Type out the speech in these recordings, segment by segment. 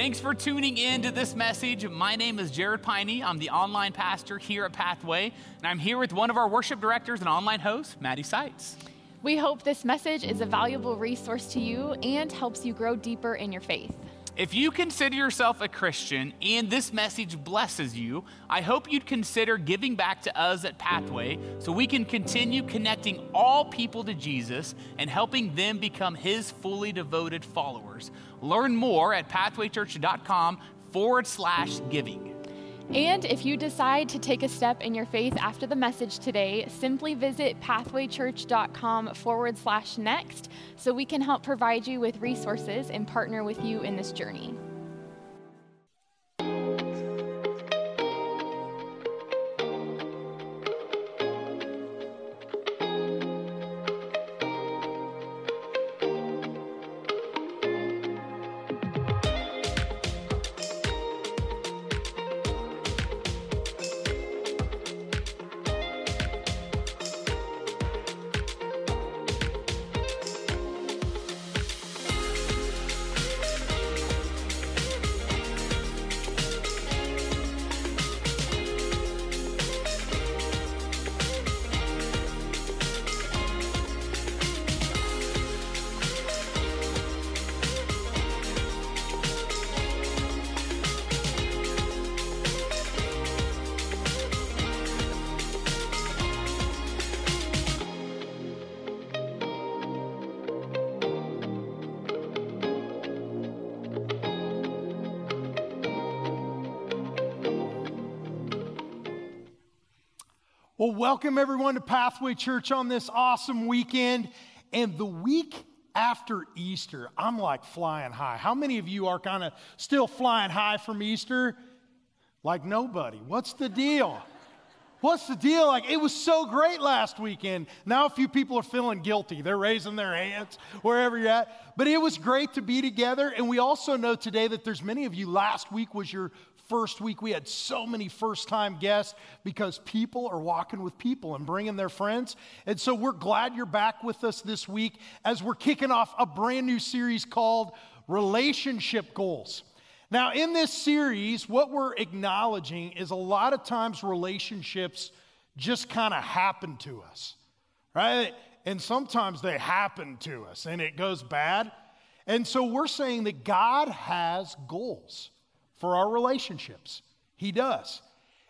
Thanks for tuning in to this message. My name is Jared Piney. I'm the online pastor here at Pathway, and I'm here with one of our worship directors and online host, Maddie Seitz. We hope this message is a valuable resource to you and helps you grow deeper in your faith. If you consider yourself a Christian and this message blesses you, I hope you'd consider giving back to us at Pathway so we can continue connecting all people to Jesus and helping them become his fully devoted followers. Learn more at pathwaychurch.com/giving. And if you decide to take a step in your faith after the message today, simply visit pathwaychurch.com/next so we can help provide you with resources and partner with you in this journey. Well, welcome everyone to Pathway Church on this awesome weekend and the week after Easter. I'm like flying high. How many of you are kind of still flying high from Easter? Like nobody. What's the deal? Like, it was so great last weekend. Now a few people are feeling guilty. They're raising their hands wherever you're at. But it was great to be together. And we also know today that there's many of you, last week was your first week. We had so many first-time guests because people are walking with people and bringing their friends. And so we're glad you're back with us this week as we're kicking off a brand new series called Relationship Goals. Now, in this series, what we're acknowledging is a lot of times relationships just kind of happen to us, right? And sometimes they happen to us and it goes bad. And so we're saying that God has goals for our relationships. He does.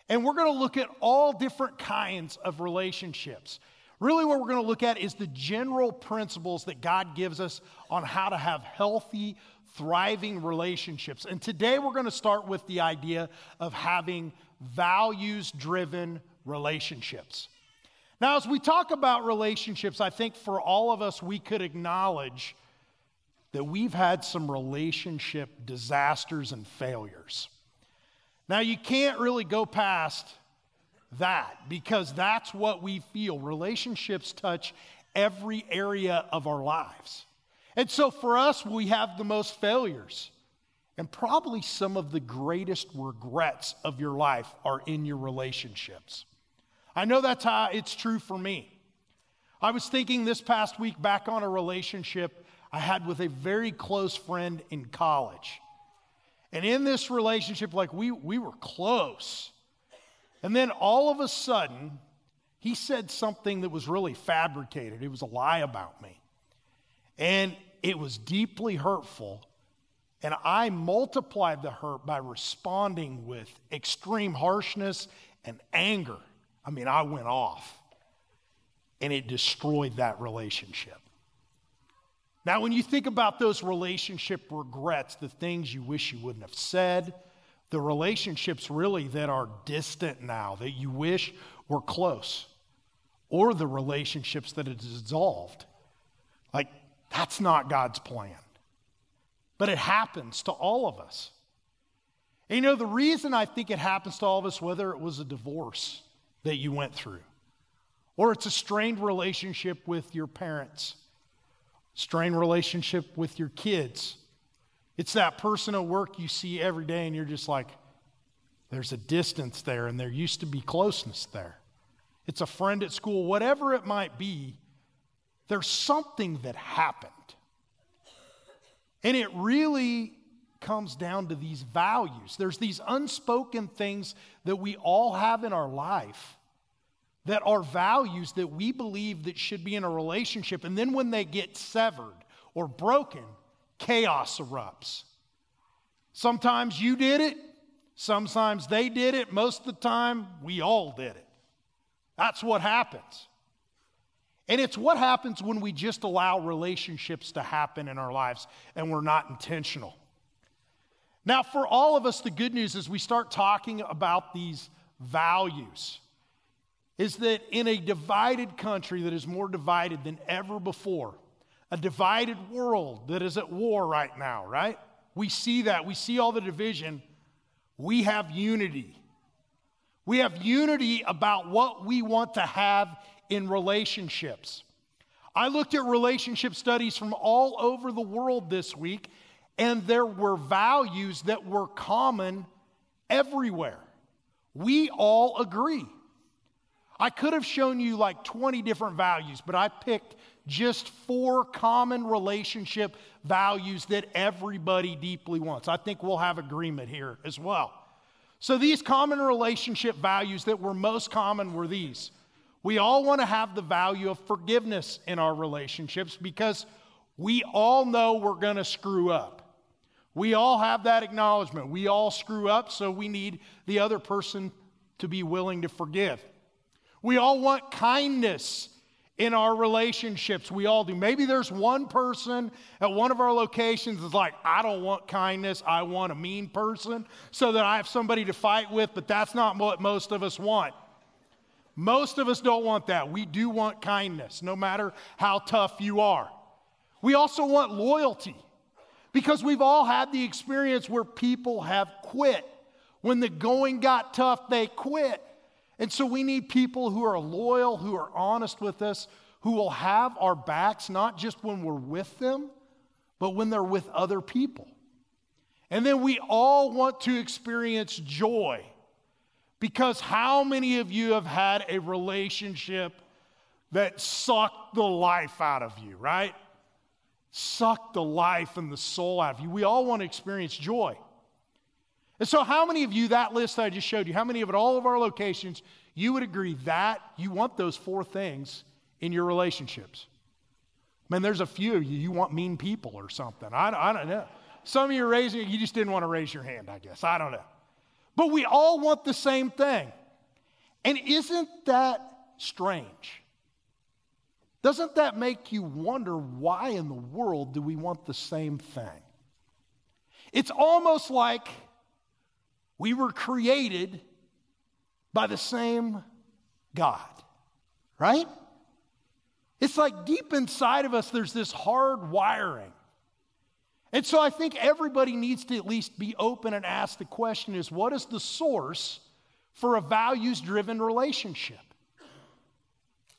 And we're going to look at all different kinds of relationships. Really, what we're going to look at is the general principles that God gives us on how to have healthy, thriving relationships. And today we're going to start with the idea of having values-driven relationships. Now, as we talk about relationships, I think for all of us, we could acknowledge that we've had some relationship disasters and failures. Now, you can't really go past that because that's what we feel. Relationships touch every area of our lives. And so for us, we have the most failures, and probably some of the greatest regrets of your life are in your relationships. I know that's how it's true for me. I was thinking this past week back on a relationship I had with a very close friend in college. And in this relationship, like we were close. And then all of a sudden, he said something that was really fabricated. It was a lie about me. And it was deeply hurtful, and I multiplied the hurt by responding with extreme harshness and anger. I mean, I went off, and it destroyed that relationship. Now, when you think about those relationship regrets, the things you wish you wouldn't have said, the relationships really that are distant now, that you wish were close, or the relationships that are dissolved, like, that's not God's plan. But it happens to all of us. And you know, the reason I think it happens to all of us, whether it was a divorce that you went through, or it's a strained relationship with your parents, strained relationship with your kids, it's that person at work you see every day and you're just like, there's a distance there and there used to be closeness there. It's a friend at school, whatever it might be, there's something that happened, and it really comes down to these values. There's these unspoken things that we all have in our life that are values that we believe that should be in a relationship. And then when they get severed or broken, chaos erupts. Sometimes you did it. Sometimes they did it. Most of the time, we all did it. That's what happens. And it's what happens when we just allow relationships to happen in our lives and we're not intentional. Now, for all of us, the good news as we start talking about these values is that in a divided country that is more divided than ever before, a divided world that is at war right now, right? We see that. We see all the division. We have unity. We have unity about what we want to have in relationships. I looked at relationship studies from all over the world this week, and there were values that were common everywhere. We all agree. I could have shown you like 20 different values, but I picked just 4 common relationship values that everybody deeply wants. I think we'll have agreement here as well. So these common relationship values that were most common were these. We all want to have the value of forgiveness in our relationships because we all know we're going to screw up. We all have that acknowledgement. We all screw up, so we need the other person to be willing to forgive. We all want kindness in our relationships. We all do. Maybe there's one person at one of our locations that's like, I don't want kindness. I want a mean person so that I have somebody to fight with, but that's not what most of us want. Most of us don't want that. We do want kindness, no matter how tough you are. We also want loyalty because we've all had the experience where people have quit. When the going got tough, they quit. And so we need people who are loyal, who are honest with us, who will have our backs, not just when we're with them, but when they're with other people. And then we all want to experience joy. Because how many of you have had a relationship that sucked the life out of you, right? Sucked the life and the soul out of you. We all want to experience joy. And so how many of you, that list I just showed you, how many of at all of our locations, you would agree that you want those 4 things in your relationships? Man, there's a few of you, you want mean people or something. I don't know. Some of you are raising, you just didn't want to raise your hand, I guess. I don't know. But we all want the same thing. And isn't that strange? Doesn't that make you wonder why in the world do we want the same thing? It's almost like we were created by the same God, right? It's like deep inside of us, there's this hard wiring. And so I think everybody needs to at least be open and ask the question is, what is the source for a values-driven relationship?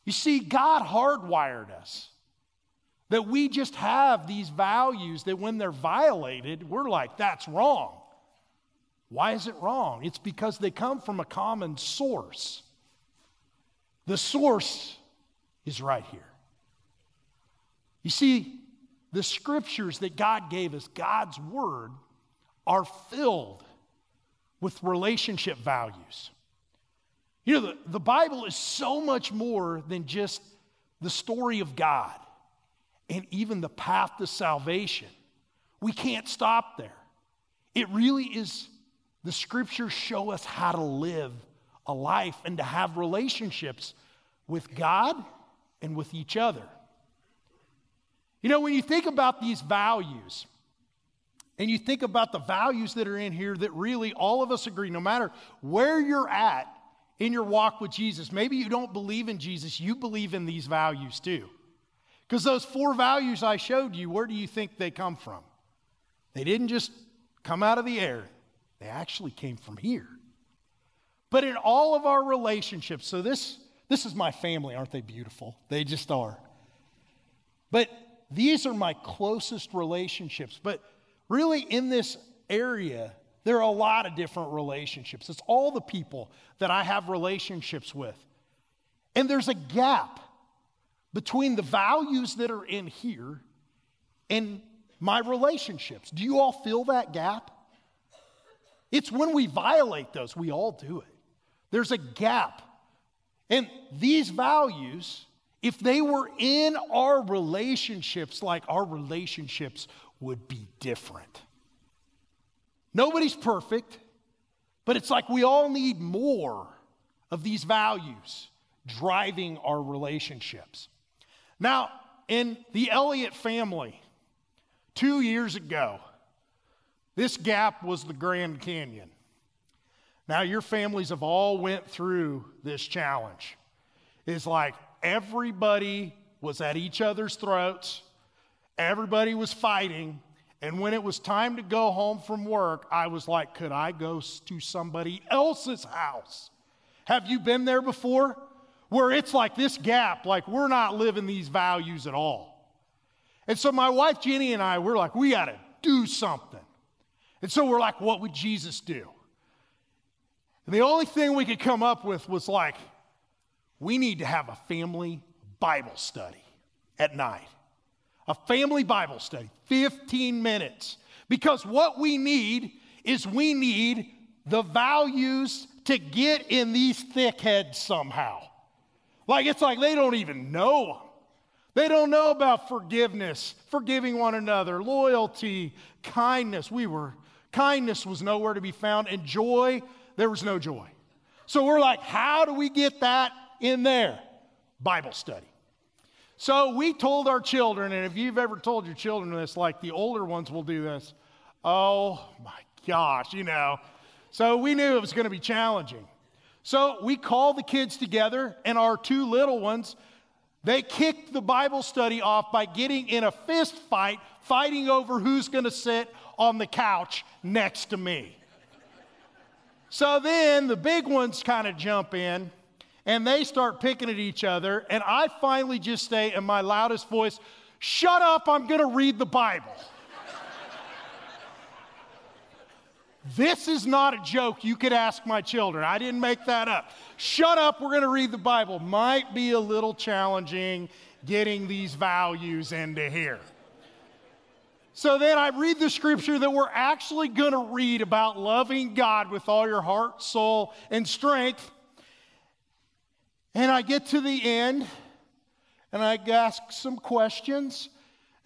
You see, God hardwired us, that we just have these values that when they're violated, we're like, that's wrong. Why is it wrong? It's because they come from a common source. The source is right here. You see, the scriptures that God gave us, God's word, are filled with relationship values. You know, the Bible is so much more than just the story of God and even the path to salvation. We can't stop there. It really is, the scriptures show us how to live a life and to have relationships with God and with each other. You know, when you think about these values, and you think about the values that are in here that really all of us agree, no matter where you're at in your walk with Jesus, maybe you don't believe in Jesus, you believe in these values too. Because those 4 values I showed you, where do you think they come from? They didn't just come out of the air. They actually came from here. But in all of our relationships, so this is my family, aren't they beautiful? They just are. But these are my closest relationships. But really in this area, there are a lot of different relationships. It's all the people that I have relationships with. And there's a gap between the values that are in here and my relationships. Do you all feel that gap? It's when we violate those, we all do it. There's a gap. And these values, if they were in our relationships, like our relationships would be different. Nobody's perfect, but it's like we all need more of these values driving our relationships. Now, in the Elliott family, 2 years ago, this gap was the Grand Canyon. Now, your families have all went through this challenge. It's like everybody was at each other's throats. Everybody was fighting. And when it was time to go home from work, I was like, could I go to somebody else's house? Have you been there before? Where it's like this gap, like we're not living these values at all. And so my wife Jenny and I, we're like, we got to do something. And so we're like, what would Jesus do? And the only thing we could come up with was like, we need to have a family Bible study at night. A family Bible study, 15 minutes. Because what we need is we need the values to get in these thick heads somehow. Like, it's like they don't even know them. They don't know about forgiveness, forgiving one another, loyalty, kindness. Kindness was nowhere to be found, and joy, there was no joy. So we're like, how do we get that in there? Bible study. So we told our children, and if you've ever told your children this, like the older ones will do this, oh my gosh, you know. So we knew it was going to be challenging. So we called the kids together, and our two little ones, they kicked the Bible study off by getting in a fist fight, fighting over who's going to sit on the couch next to me. So then the big ones kind of jump in, and they start picking at each other, and I finally just say in my loudest voice, shut up, I'm going to read the Bible. This is not a joke. You could ask my children. I didn't make that up. Shut up, we're going to read the Bible. Might be a little challenging getting these values into here. So then I read the scripture that we're actually going to read about loving God with all your heart, soul, and strength. And I get to the end, and I ask some questions.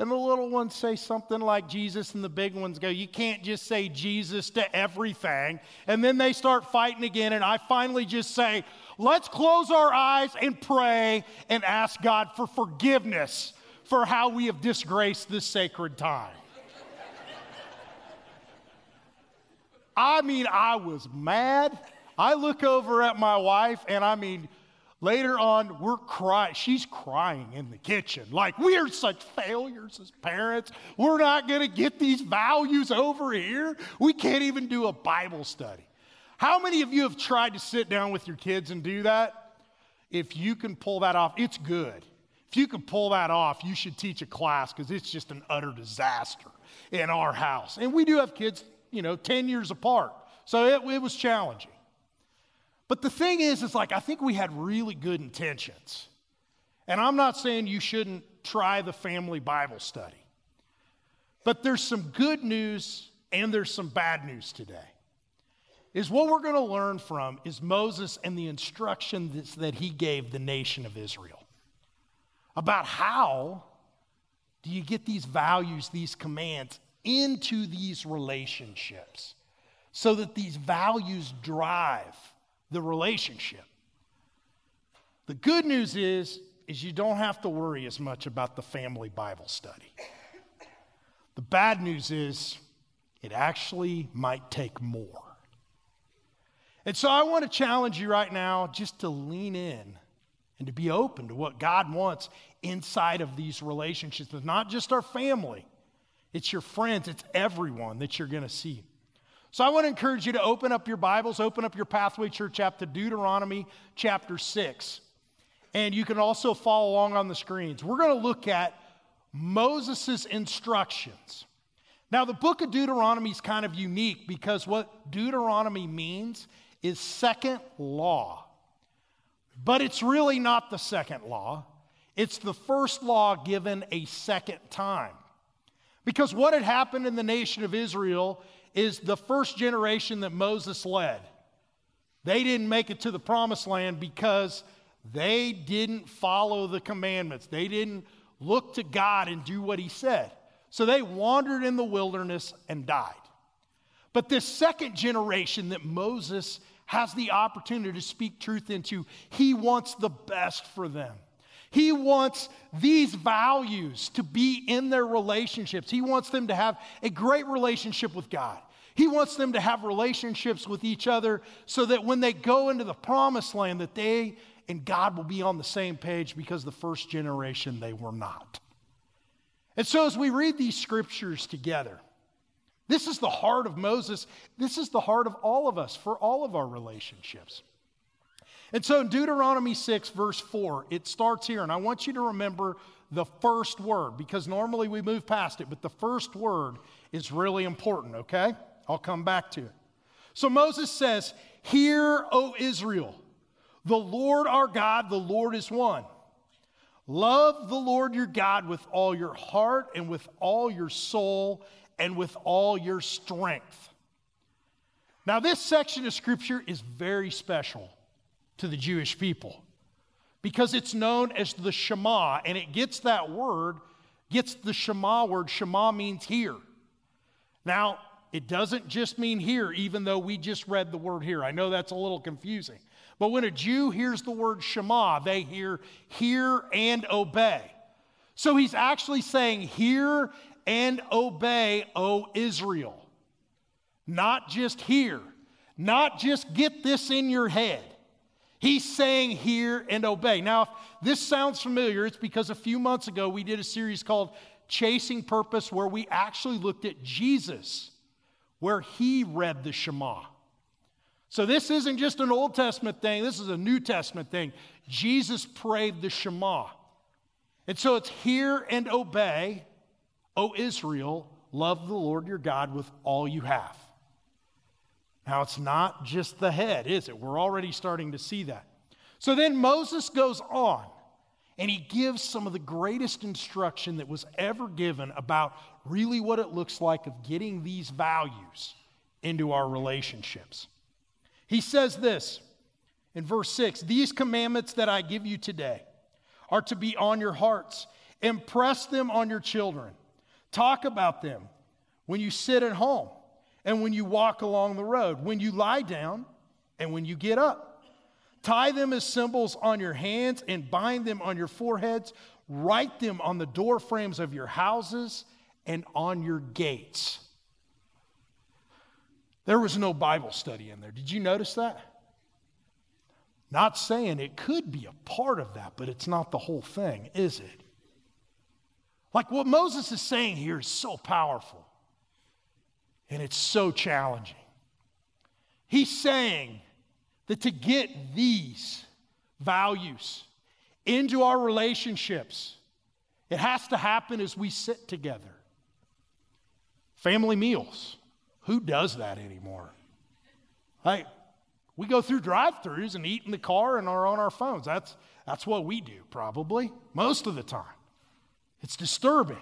And the little ones say something like Jesus, and the big ones go, you can't just say Jesus to everything. And then they start fighting again, and I finally just say, let's close our eyes and pray and ask God for forgiveness for how we have disgraced this sacred time. I mean, I was mad. I look over at my wife, and I mean, later on, we're crying. She's crying in the kitchen. Like, we are such failures as parents. We're not going to get these values over here. We can't even do a Bible study. How many of you have tried to sit down with your kids and do that? If you can pull that off, it's good. If you can pull that off, you should teach a class because it's just an utter disaster in our house. And we do have kids, 10 years apart. So it was challenging. But the thing is like I think we had really good intentions. And I'm not saying you shouldn't try the family Bible study. But there's some good news and there's some bad news today. Is what we're going to learn from is Moses and the instruction that he gave the nation of Israel. About how do you get these values, these commands into these relationships so that these values drive the relationship. The good news is you don't have to worry as much about the family Bible study. The bad news is it actually might take more. And so I want to challenge you right now just to lean in and to be open to what God wants inside of these relationships. It's not just our family. It's your friends. It's everyone that you're going to see. So I want to encourage you to open up your Bibles, open up your Pathway Church app to Deuteronomy chapter 6. And you can also follow along on the screens. We're going to look at Moses' instructions. Now, the book of Deuteronomy is kind of unique because what Deuteronomy means is second law. But it's really not the second law. It's the first law given a second time. Because what had happened in the nation of Israel is the first generation that Moses led, they didn't make it to the promised land because they didn't follow the commandments. They didn't look to God and do what he said. So they wandered in the wilderness and died. But this second generation that Moses has the opportunity to speak truth into, he wants the best for them. He wants these values to be in their relationships. He wants them to have a great relationship with God. He wants them to have relationships with each other so that when they go into the promised land that they and God will be on the same page, because the first generation they were not. And so as we read these scriptures together, this is the heart of Moses. This is the heart of all of us for all of our relationships. And so in Deuteronomy 6, verse 4, it starts here. And I want you to remember the first word, because normally we move past it, but the first word is really important, okay? I'll come back to it. So Moses says, "Hear, O Israel, the Lord our God, the Lord is one. Love the Lord your God with all your heart and with all your soul and with all your strength." Now, this section of Scripture is very special to the Jewish people because it's known as the Shema, and it gets that word, gets the Shema word. Shema means hear. Now, it doesn't just mean hear, even though we just read the word hear. I know that's a little confusing. But when a Jew hears the word Shema, they hear and obey. So he's actually saying, hear and obey, O Israel. Not just hear, not just get this in your head. He's saying, hear and obey. Now, if this sounds familiar, it's because a few months ago we did a series called Chasing Purpose, where we actually looked at Jesus, where he read the Shema. So this isn't just an Old Testament thing. This is a New Testament thing. Jesus prayed the Shema. And so it's hear and obey, O Israel, love the Lord your God with all you have. Now, it's not just the head, is it? We're already starting to see that. So then Moses goes on, and he gives some of the greatest instruction that was ever given about really what it looks like of getting these values into our relationships. He says this in verse 6, "These commandments that I give you today are to be on your hearts. Impress them on your children. Talk about them when you sit at home and when you walk along the road, when you lie down and when you get up. Tie them as symbols on your hands and bind them on your foreheads. Write them on the door frames of your houses and on your gates." There was no Bible study in there. Did you notice that? Not saying it could be a part of that, but it's not the whole thing, is it? Like, what Moses is saying here is so powerful, and it's so challenging. He's saying that to get these values into our relationships, it has to happen as we sit together. Family meals. Who does that anymore? Like, we go through drive-thrus and eat in the car and are on our phones. That's what we do, probably, most of the time. It's disturbing.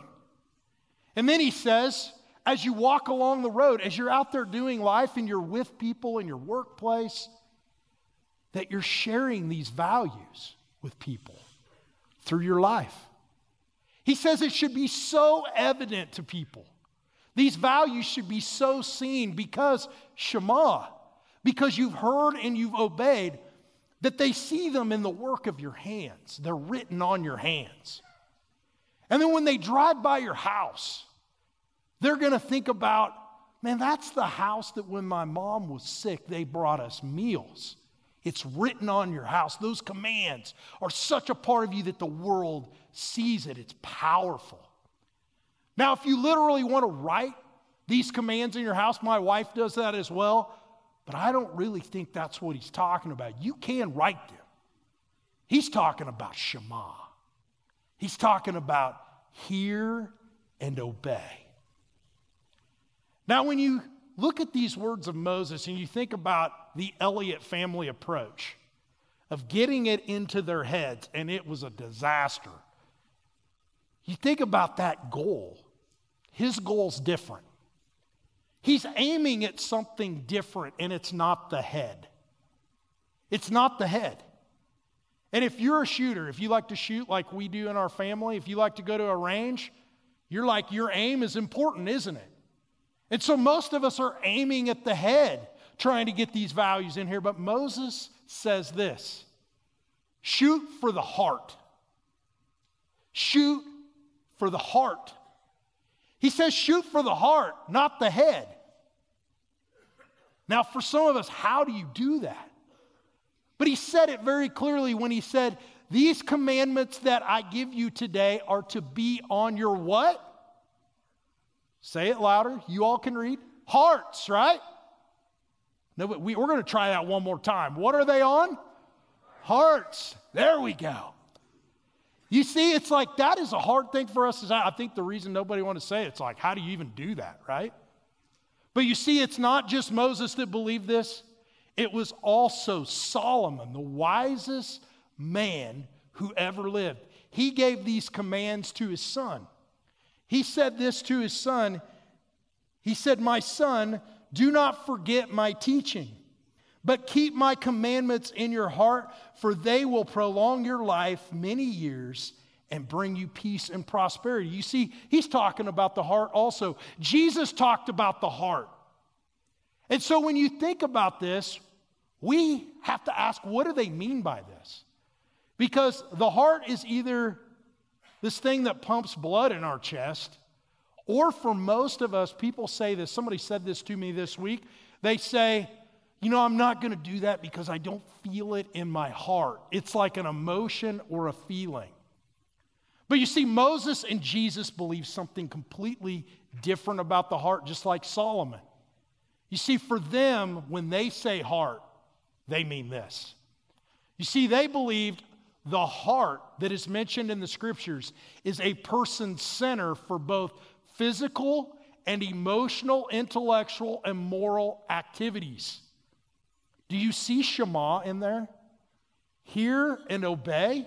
And then he says, as you walk along the road, as you're out there doing life and you're with people in your workplace, that you're sharing these values with people through your life. He says it should be so evident to people. These values should be so seen because Shema, because you've heard and you've obeyed, that they see them in the work of your hands. They're written on your hands. And then when they drive by your house, they're going to think about, man, that's the house that when my mom was sick, they brought us meals. It's written on your house. Those commands are such a part of you that the world sees it. It's powerful. Now, if you literally want to write these commands in your house, my wife does that as well, but I don't really think that's what he's talking about. You can write them. He's talking about Shema. He's talking about hear and obey. Now, when you look at these words of Moses and you think about the Elliott family approach of getting it into their heads, and it was a disaster. You think about that goal. his goal's different. He's aiming at something different, and it's not the head. It's not the head. And if you're a shooter, if you like to shoot like we do in our family, if you like to go to a range, you're like, your aim is important, isn't it? And so most of us are aiming at the head, trying to get these values in here. But Moses says this: shoot for the heart. Shoot for the heart. He says shoot for the heart, not the head. Now, for some of us, how do you do that? But he said it very clearly when he said, these commandments that I give you today are to be on your what? Say it louder. You all can read. Hearts, right? No, but we're going to try that one more time. What are they on? Hearts. There we go. You see, it's like that is a hard thing for us. I think the reason nobody wanted to say it, it's like, how do you even do that, right? But you see, it's not just Moses that believed this. It was also Solomon, the wisest man who ever lived. He gave these commands to his son. He said this to his son. He said, my son, do not forget my teaching, but keep my commandments in your heart, for they will prolong your life many years and bring you peace and prosperity. You see, he's talking about the heart also. Jesus talked about the heart. And so when you think about this, we have to ask, what do they mean by this? Because the heart is either this thing that pumps blood in our chest, or for most of us, people say this. Somebody said this to me this week. They say, you know, I'm not going to do that because I don't feel it in my heart. It's like an emotion or a feeling. But you see, Moses and Jesus believed something completely different about the heart, just like Solomon. You see, for them, when they say heart, they mean this. You see, they believed the heart that is mentioned in the scriptures is a person's center for both physical and emotional, intellectual, and moral activities. Do you see Shema in there? Hear and obey?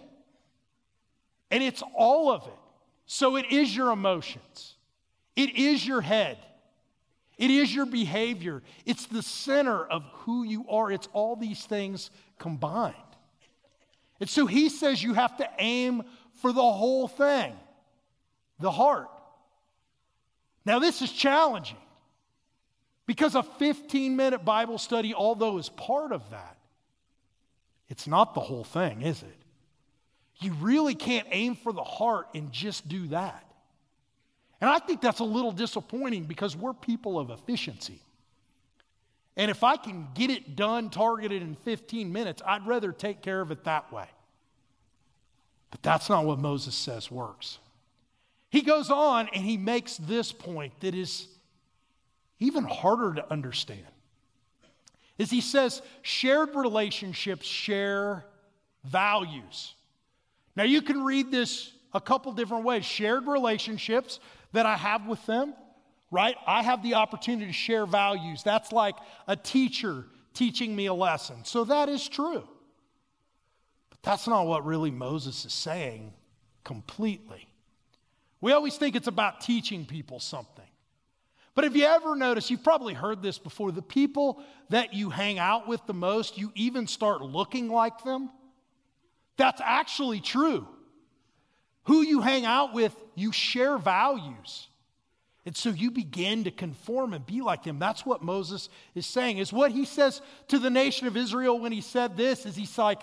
And it's all of it. So it is your emotions. It is your head. It is your behavior. It's the center of who you are. It's all these things combined. And so he says you have to aim for the whole thing, the heart. Now, this is challenging because a 15-minute Bible study, although is part of that, it's not the whole thing, is it? You really can't aim for the heart and just do that. And I think that's a little disappointing because we're people of efficiency. And if I can get it done, targeted in 15 minutes, I'd rather take care of it that way. But that's not what Moses says works. He goes on and he makes this point that is even harder to understand. Is he says, shared relationships share values. Now you can read this a couple different ways. Shared relationships that I have with them, right? I have the opportunity to share values. That's like a teacher teaching me a lesson. So that is true. But that's not what really Moses is saying completely. We always think it's about teaching people something. But if you ever notice, you've probably heard this before, the people that you hang out with the most, you even start looking like them. That's actually true. Who you hang out with, you share values. And so you begin to conform and be like them. That's what Moses is saying. Is what he says to the nation of Israel when he said this, is he's like,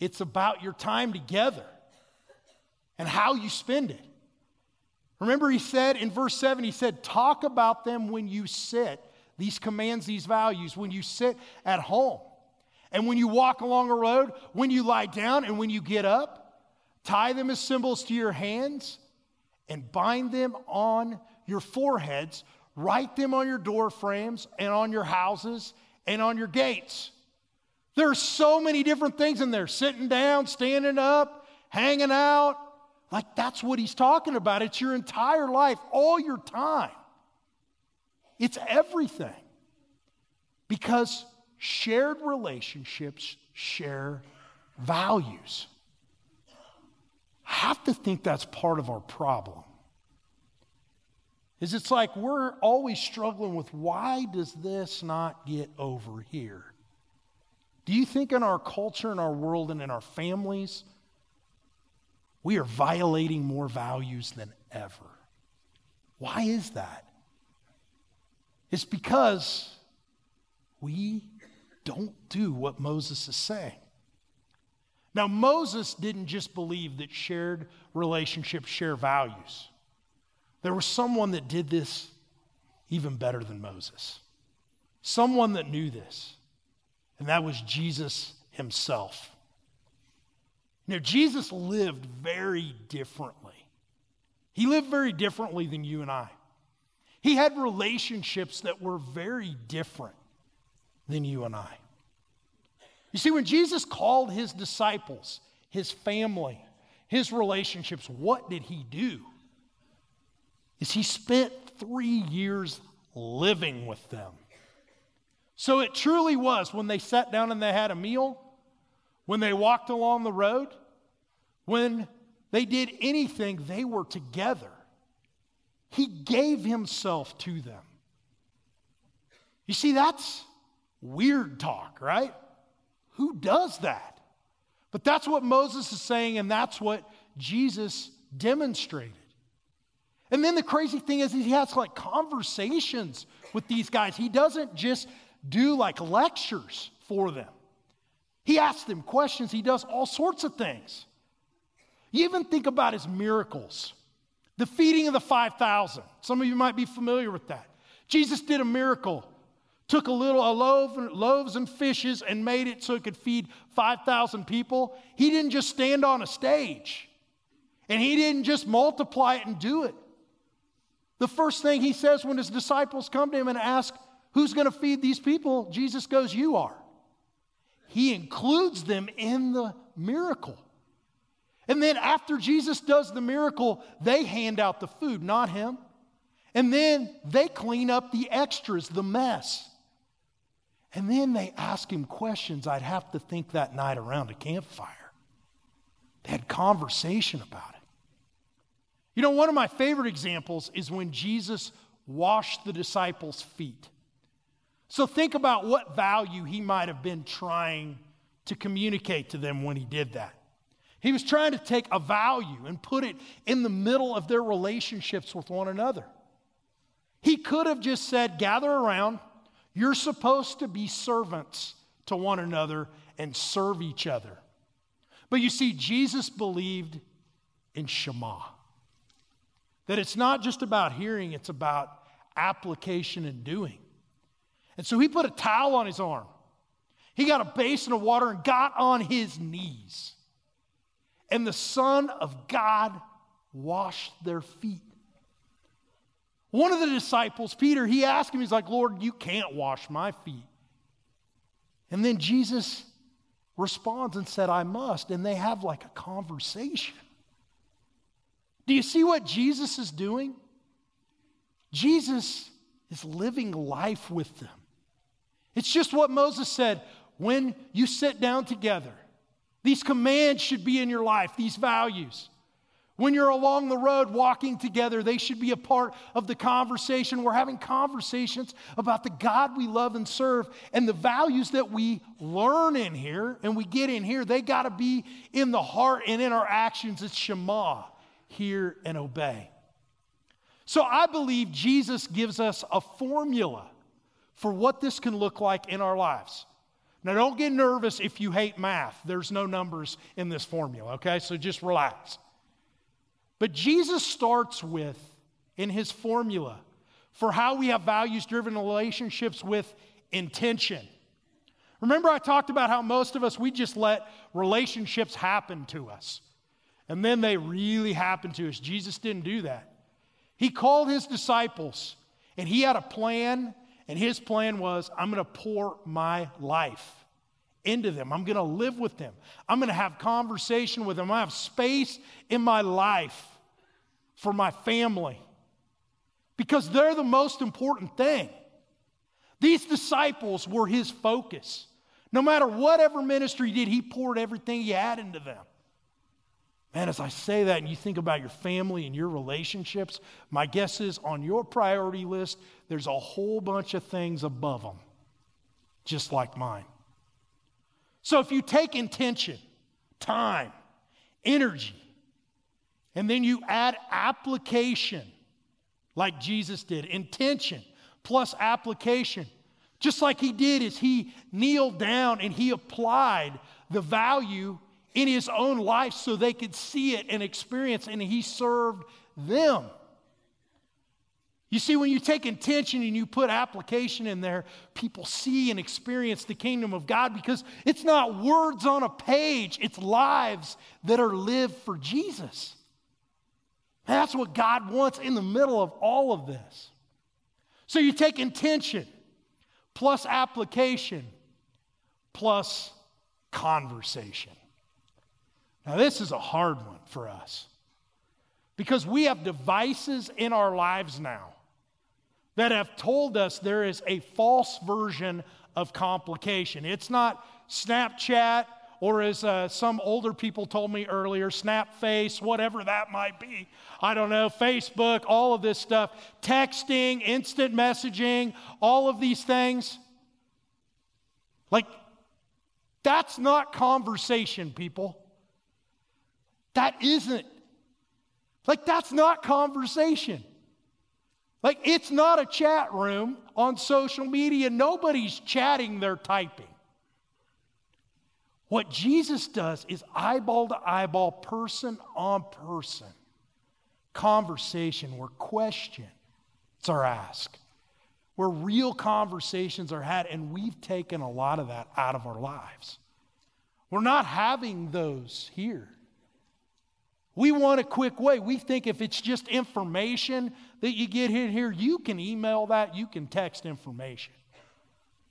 it's about your time together and how you spend it. Remember he said in verse 7, he said, talk about them when you sit, these commands, these values, when you sit at home and when you walk along a road, when you lie down and when you get up. Tie them as symbols to your hands and bind them on your foreheads. Write them on your door frames and on your houses and on your gates. There are so many different things in there. Sitting down, standing up, hanging out. Like that's what he's talking about. It's your entire life, all your time. It's everything. Because shared relationships share values. I have to think that's part of our problem. is it's like we're always struggling with, why does this not get over here? Do you think in our culture, in our world, and in our families, we are violating more values than ever? Why is that? It's because we don't do what Moses is saying. Now, Moses didn't just believe that shared relationships share values. There was someone that did this even better than Moses. Someone that knew this. And that was Jesus himself. Now, Jesus lived very differently. He lived very differently than you and I. He had relationships that were very different than you and I. You see, when Jesus called his disciples, his family, his relationships, what did he do? Is he spent 3 years living with them. So it truly was when they sat down and they had a meal, when they walked along the road, when they did anything, they were together. He gave himself to them. You see, that's weird talk, right? Who does that? But that's what Moses is saying, and that's what Jesus demonstrated. And then the crazy thing is he has like conversations with these guys. He doesn't just do like lectures for them. He asks them questions. He does all sorts of things. You even think about his miracles. The feeding of the 5,000. Some of you might be familiar with that. Jesus did a miracle. Took loaves and fishes and made it so it could feed 5,000 people. He didn't just stand on a stage. And he didn't just multiply it and do it. The first thing he says when his disciples come to him and ask, who's going to feed these people? Jesus goes, you are. He includes them in the miracle. And then after Jesus does the miracle, they hand out the food, not him. And then they clean up the extras, the mess. And then they ask him questions I'd have to think that night around a campfire. They had conversation about it. You know, one of my favorite examples is when Jesus washed the disciples' feet. So think about what value he might have been trying to communicate to them when he did that. He was trying to take a value and put it in the middle of their relationships with one another. He could have just said, gather around. You're supposed to be servants to one another and serve each other. But you see, Jesus believed in Shema. That it's not just about hearing, it's about application and doing. And so he put a towel on his arm. He got a basin of water and got on his knees. And the Son of God washed their feet. One of the disciples, Peter, he asked him, he's like, Lord, you can't wash my feet. And then Jesus responds and said, I must. And they have like a conversation. Do you see what Jesus is doing? Jesus is living life with them. It's just what Moses said, when you sit down together, these commands should be in your life, these values. When you're along the road walking together, they should be a part of the conversation. We're having conversations about the God we love and serve, and the values that we learn in here and we get in here, they got to be in the heart and in our actions. It's Shema. Hear and obey. So I believe Jesus gives us a formula for what this can look like in our lives. Now, don't get nervous if you hate math. There's no numbers in this formula, okay? So just relax. But Jesus starts with, in his formula, for how we have values-driven relationships with intention. Remember I talked about how most of us, we just let relationships happen to us. And then they really happened to us. Jesus didn't do that. He called his disciples, and he had a plan, and his plan was, I'm going to pour my life into them. I'm going to live with them. I'm going to have conversation with them. I have space in my life for my family because they're the most important thing. These disciples were his focus. No matter whatever ministry he did, he poured everything he had into them. Man, as I say that and you think about your family and your relationships, my guess is on your priority list, there's a whole bunch of things above them, just like mine. So if you take intention, time, energy, and then you add application, like Jesus did, intention plus application, just like he did is he kneeled down and he applied the value in his own life so they could see it and experience, and he served them. You see, when you take intention and you put application in there, people see and experience the kingdom of God because it's not words on a page, it's lives that are lived for Jesus. And that's what God wants in the middle of all of this. So you take intention plus application plus conversation. Now, this is a hard one for us because we have devices in our lives now that have told us there is a false version of complication. It's not Snapchat or, as some older people told me earlier, Snapface, whatever that might be. I don't know, Facebook, all of this stuff, texting, instant messaging, all of these things. Like, that's not conversation, people. That isn't, like, that's not conversation. Like, it's not a chat room on social media. Nobody's chatting, they're typing. What Jesus does is eyeball to eyeball, person on person, conversation where questions are asked, where real conversations are had, and we've taken a lot of that out of our lives. We're not having those here. We want a quick way. We think if it's just information that you get in here, you can email that, you can text information.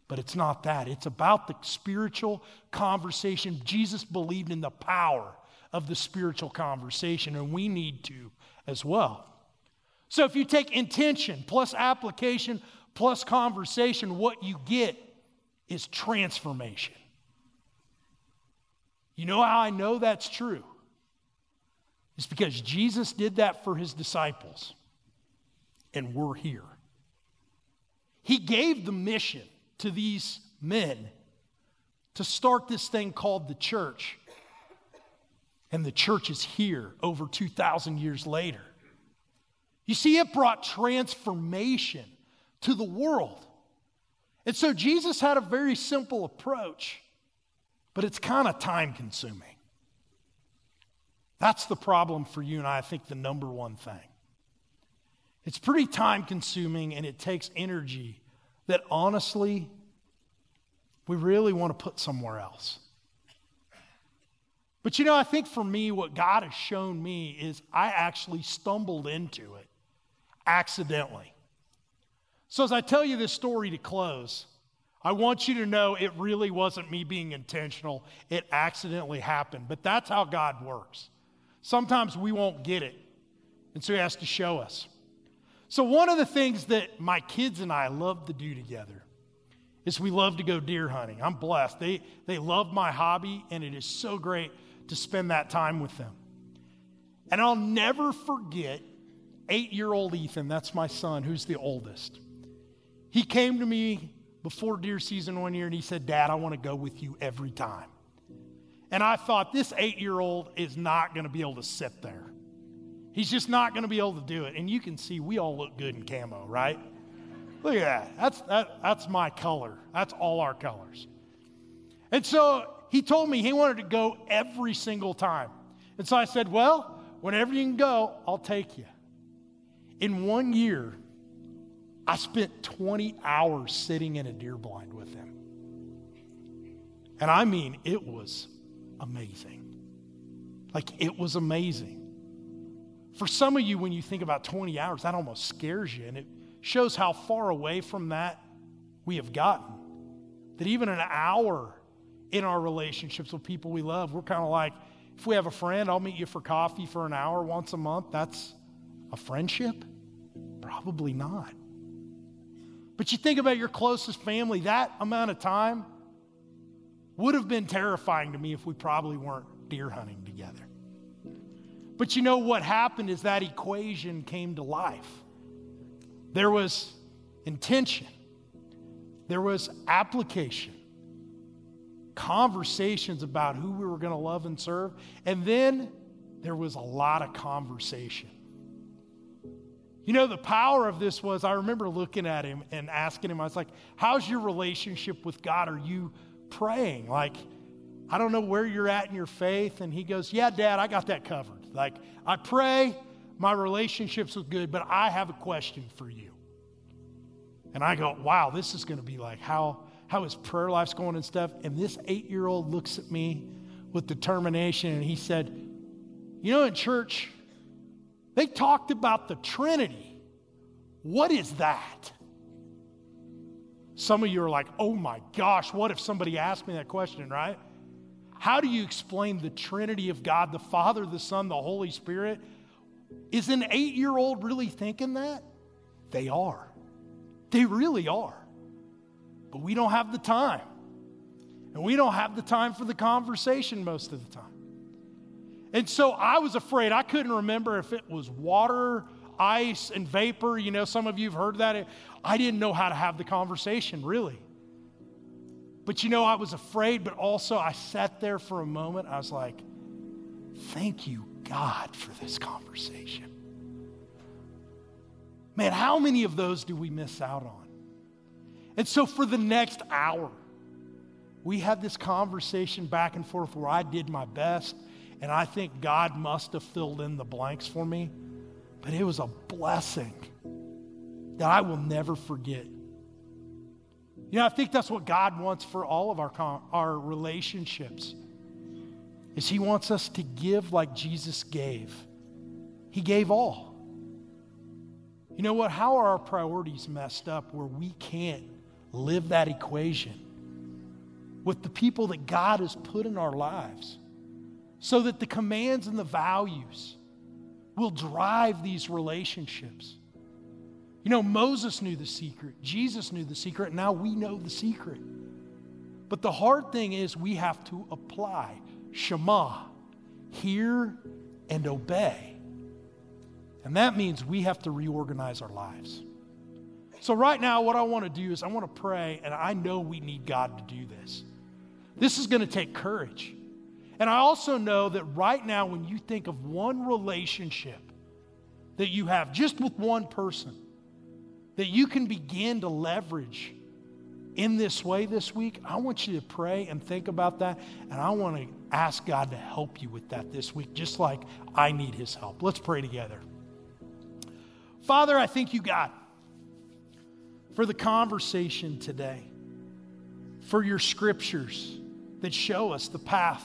But it's not that. It's about the spiritual conversation. Jesus believed in the power of the spiritual conversation, and we need to as well. So if you take intention plus application plus conversation, what you get is transformation. You know how I know that's true? It's because Jesus did that for his disciples, and we're here. He gave the mission to these men to start this thing called the church, and the church is here over 2,000 years later. You see, it brought transformation to the world. And so Jesus had a very simple approach, but it's kind of time-consuming. That's the problem for you and I think the number one thing. It's pretty time-consuming, and it takes energy that, honestly, we really want to put somewhere else. But, you know, I think for me, what God has shown me is I actually stumbled into it accidentally. So as I tell you this story to close, I want you to know it really wasn't me being intentional. It accidentally happened. But that's how God works. Sometimes we won't get it, and so he has to show us. So one of the things that my kids and I love to do together is we love to go deer hunting. I'm blessed. They love my hobby, and it is so great to spend that time with them. And I'll never forget 8-year-old Ethan, that's my son, who's the oldest. He came to me before deer season one year and he said, "Dad, I want to go with you every time." And I thought, this 8-year-old is not going to be able to sit there. He's just not going to be able to do it. And you can see we all look good in camo, right? Look at that. That's my color. That's all our colors. And so he told me he wanted to go every single time. And so I said, "Well, whenever you can go, I'll take you." In 1 year, I spent 20 hours sitting in a deer blind with him. And I mean, it was amazing. Like, it was amazing. For some of you, when you think about 20 hours, that almost scares you, and it shows how far away from that we have gotten. That even an hour in our relationships with people we love, we're kind of like, if we have a friend, I'll meet you for coffee for an hour once a month. That's a friendship? Probably not. But you think about your closest family, that amount of time would have been terrifying to me if we probably weren't deer hunting together. But you know what happened is that equation came to life. There was intention. There was application. Conversations about who we were going to love and serve. And then there was a lot of conversation. You know, the power of this was, I remember looking at him and asking him, I was like, how's your relationship with God? Are you praying? Like, I don't know where you're at in your faith. And he goes, yeah, Dad, I got that covered. Like, I pray, my relationships are good, but I have a question for you. And I go, wow, this is going to be like, how his prayer life's going and stuff. And this 8-year-old looks at me with determination and he said, you know, in church, they talked about the Trinity. What is that? Some of you are like, oh my gosh, what if somebody asked me that question, right? How do you explain the Trinity of God, the Father, the Son, the Holy Spirit? Is an 8-year-old really thinking that? They are. They really are. But we don't have the time. And we don't have the time for the conversation most of the time. And so I was afraid. I couldn't remember if it was water, ice, and vapor. You know, some of you have heard that. I didn't know how to have the conversation, really. But you know, I was afraid, but also I sat there for a moment. I was like, thank you, God, for this conversation. Man, how many of those do we miss out on? And so for the next hour, we had this conversation back and forth where I did my best, and I think God must have filled in the blanks for me, but it was a blessing that I will never forget. You know, I think that's what God wants for all of our relationships, is he wants us to give like Jesus gave. He gave all. You know what? How are our priorities messed up where we can't live that equation with the people that God has put in our lives so that the commands and the values will drive these relationships? You know, Moses knew the secret. Jesus knew the secret. And now we know the secret. But the hard thing is we have to apply Shema, hear and obey. And that means we have to reorganize our lives. So right now, what I want to do is I want to pray, and I know we need God to do this. This is going to take courage. And I also know that right now, when you think of one relationship that you have just with one person, that you can begin to leverage in this way this week, I want you to pray and think about that, and I want to ask God to help you with that this week, just like I need his help. Let's pray together. Father, I thank you, God, for the conversation today, for your scriptures that show us the path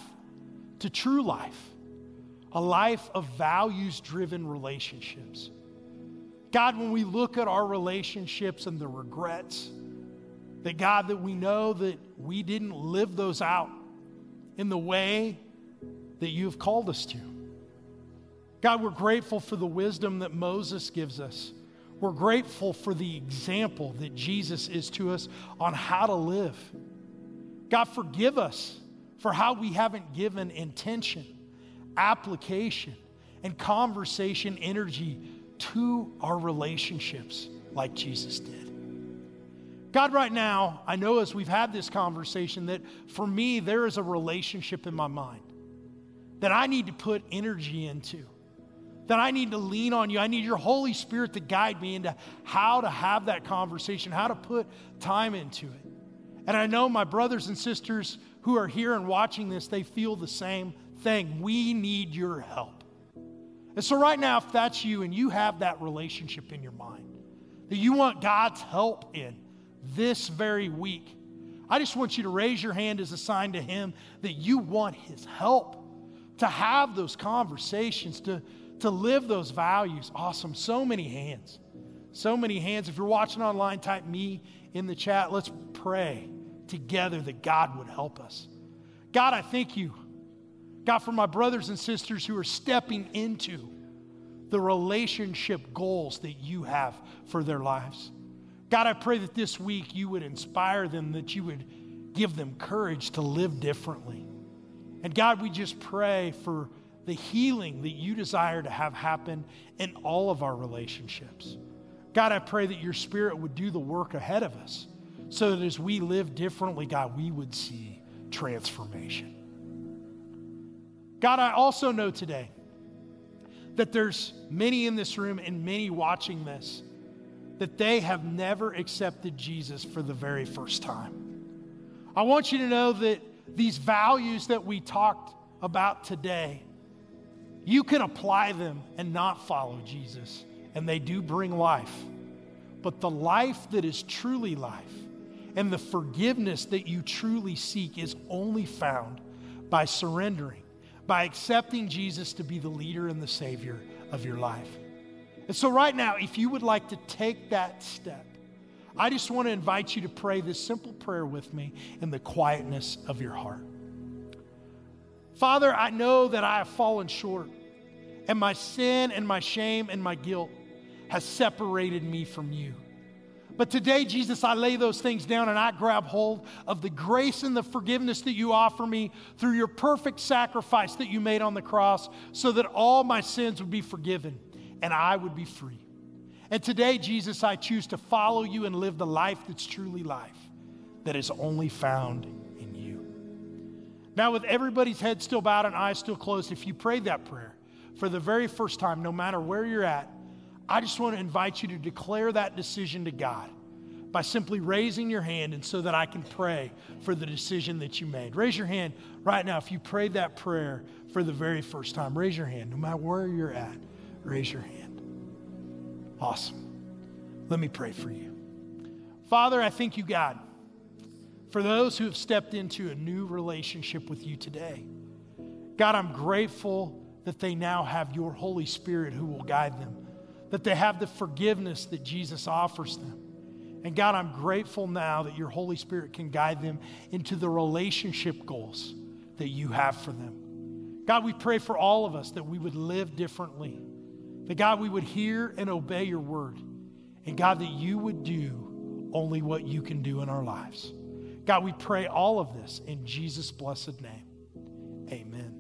to true life, a life of values-driven relationships. God, when we look at our relationships and the regrets, that God, that we know that we didn't live those out in the way that you've called us to. God, we're grateful for the wisdom that Moses gives us. We're grateful for the example that Jesus is to us on how to live. God, forgive us for how we haven't given intention, application, and conversation energy to our relationships like Jesus did. God, right now, I know as we've had this conversation that for me, there is a relationship in my mind that I need to put energy into, that I need to lean on you. I need your Holy Spirit to guide me into how to have that conversation, how to put time into it. And I know my brothers and sisters who are here and watching this, they feel the same thing. We need your help. And so right now, if that's you and you have that relationship in your mind, that you want God's help in this very week, I just want you to raise your hand as a sign to him that you want his help to have those conversations, to live those values. Awesome. So many hands. So many hands. If you're watching online, type me in the chat. Let's pray together that God would help us. God, I thank you, God, for my brothers and sisters who are stepping into the relationship goals that you have for their lives. God, I pray that this week you would inspire them, that you would give them courage to live differently. And God, we just pray for the healing that you desire to have happen in all of our relationships. God, I pray that your Spirit would do the work ahead of us so that as we live differently, God, we would see transformation. God, I also know today that there's many in this room and many watching this that they have never accepted Jesus for the very first time. I want you to know that these values that we talked about today, you can apply them and not follow Jesus, and they do bring life. But the life that is truly life and the forgiveness that you truly seek is only found by surrendering, by accepting Jesus to be the leader and the Savior of your life. And so right now, if you would like to take that step, I just want to invite you to pray this simple prayer with me in the quietness of your heart. Father, I know that I have fallen short, and my sin and my shame and my guilt has separated me from you. But today, Jesus, I lay those things down and I grab hold of the grace and the forgiveness that you offer me through your perfect sacrifice that you made on the cross so that all my sins would be forgiven and I would be free. And today, Jesus, I choose to follow you and live the life that's truly life, that is only found in you. Now, with everybody's head still bowed and eyes still closed, if you prayed that prayer for the very first time, no matter where you're at, I just want to invite you to declare that decision to God by simply raising your hand, and so that I can pray for the decision that you made. Raise your hand right now if you prayed that prayer for the very first time. Raise your hand. No matter where you're at, raise your hand. Awesome. Let me pray for you. Father, I thank you, God, for those who have stepped into a new relationship with you today. God, I'm grateful that they now have your Holy Spirit who will guide them, that they have the forgiveness that Jesus offers them. And God, I'm grateful now that your Holy Spirit can guide them into the relationship goals that you have for them. God, we pray for all of us that we would live differently, that God, we would hear and obey your word, and God, that you would do only what you can do in our lives. God, we pray all of this in Jesus' blessed name. Amen.